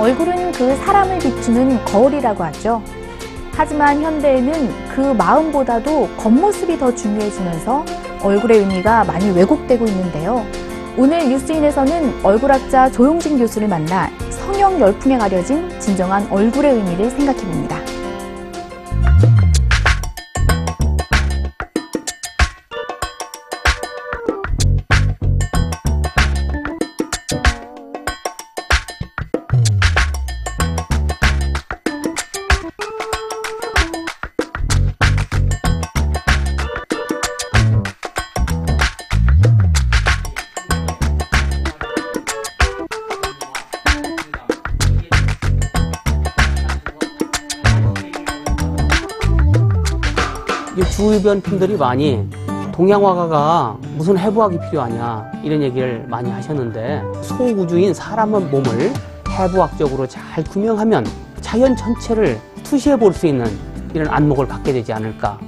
얼굴은 그 사람을 비추는 거울이라고 하죠. 하지만 현대에는 그 마음보다도 겉모습이 더 중요해지면서 얼굴의 의미가 많이 왜곡되고 있는데요. 오늘 뉴스인에서는 얼굴학자 조용진 교수를 만나 성형 열풍에 가려진 진정한 얼굴의 의미를 생각해봅니다. 주변 분들이 많이 동양 화가가 무슨 해부학이 필요하냐 이런 얘기를 많이 하셨는데, 소구주인 사람의 몸을 해부학적으로 잘 규명하면 자연 전체를 투시해 볼 수 있는 이런 안목을 갖게 되지 않을까.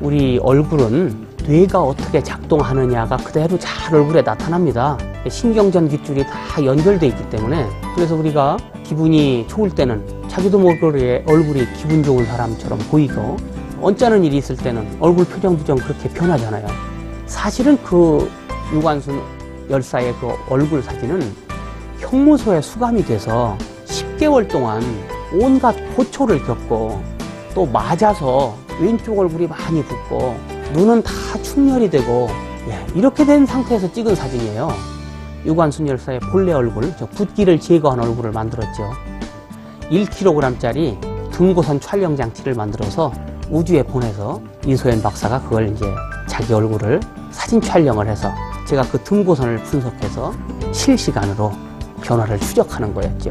우리 얼굴은 뇌가 어떻게 작동하느냐가 그대로 잘 얼굴에 나타납니다. 신경전깃줄이 다 연결되어 있기 때문에, 그래서 우리가 기분이 좋을 때는 자기도 모르게 얼굴이 기분 좋은 사람처럼 보이고, 언짢은 일이 있을 때는 얼굴 표정도 좀 그렇게 변하잖아요. 사실은 그 유관순 열사의 그 얼굴 사진은 형무소에 수감이 돼서 10개월 동안 온갖 고초를 겪고, 또 맞아서 왼쪽 얼굴이 많이 붓고 눈은 다 충혈이 되고, 이렇게 된 상태에서 찍은 사진이에요. 유관순 열사의 본래 얼굴, 저 붓기를 제거한 얼굴을 만들었죠. 1kg짜리 등고선 촬영 장치를 만들어서 우주에 보내서 이소연 박사가 그걸 이제 자기 얼굴을 사진 촬영을 해서 제가 그 등고선을 분석해서 실시간으로 변화를 추적하는 거였죠.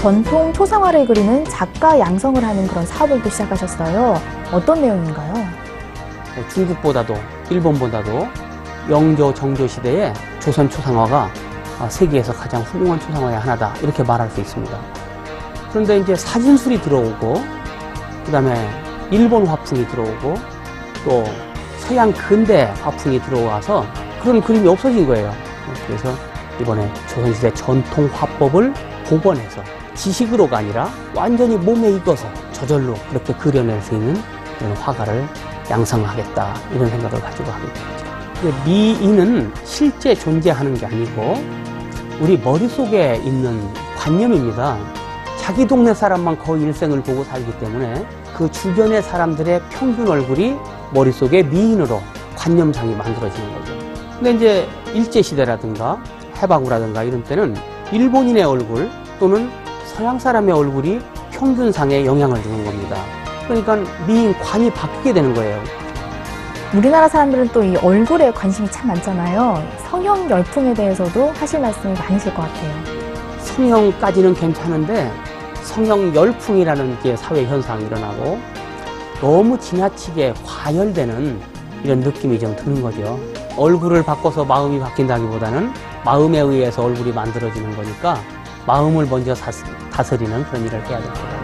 전통 초상화를 그리는 작가 양성을 하는 그런 사업을 또 시작하셨어요. 어떤 내용인가요? 중국보다도 일본보다도 영조 정조 시대에 조선 초상화가 세계에서 가장 훌륭한 초상화의 하나다, 이렇게 말할 수 있습니다. 그런데 이제 사진술이 들어오고, 그 다음에 일본 화풍이 들어오고, 또 서양 근대 화풍이 들어와서 그런 그림이 없어진 거예요. 그래서 이번에 조선시대 전통 화법을 복원해서 지식으로가 아니라 완전히 몸에 익어서 저절로 그렇게 그려낼 수 있는 이런 화가를 양성하겠다, 이런 생각을 가지고 합니다. 미인은 실제 존재하는 게 아니고 우리 머릿속에 있는 관념입니다. 자기 동네 사람만 거의 일생을 보고 살기 때문에 그 주변의 사람들의 평균 얼굴이 머릿속에 미인으로 관념상이 만들어지는 거죠. 근데 이제 일제시대라든가 해방후라든가 이런 때는 일본인의 얼굴 또는 서양 사람의 얼굴이 평균상에 영향을 주는 겁니다. 그러니까 미인관이 바뀌게 되는 거예요. 우리나라 사람들은 또 이 얼굴에 관심이 참 많잖아요. 성형 열풍에 대해서도 하실 말씀이 많으실 것 같아요. 성형까지는 괜찮은데 성형 열풍이라는 게 사회 현상이 일어나고, 너무 지나치게 과열되는 이런 느낌이 좀 드는 거죠. 얼굴을 바꿔서 마음이 바뀐다기보다는 마음에 의해서 얼굴이 만들어지는 거니까 마음을 먼저 다스리는 그런 일을 해야 됩니다.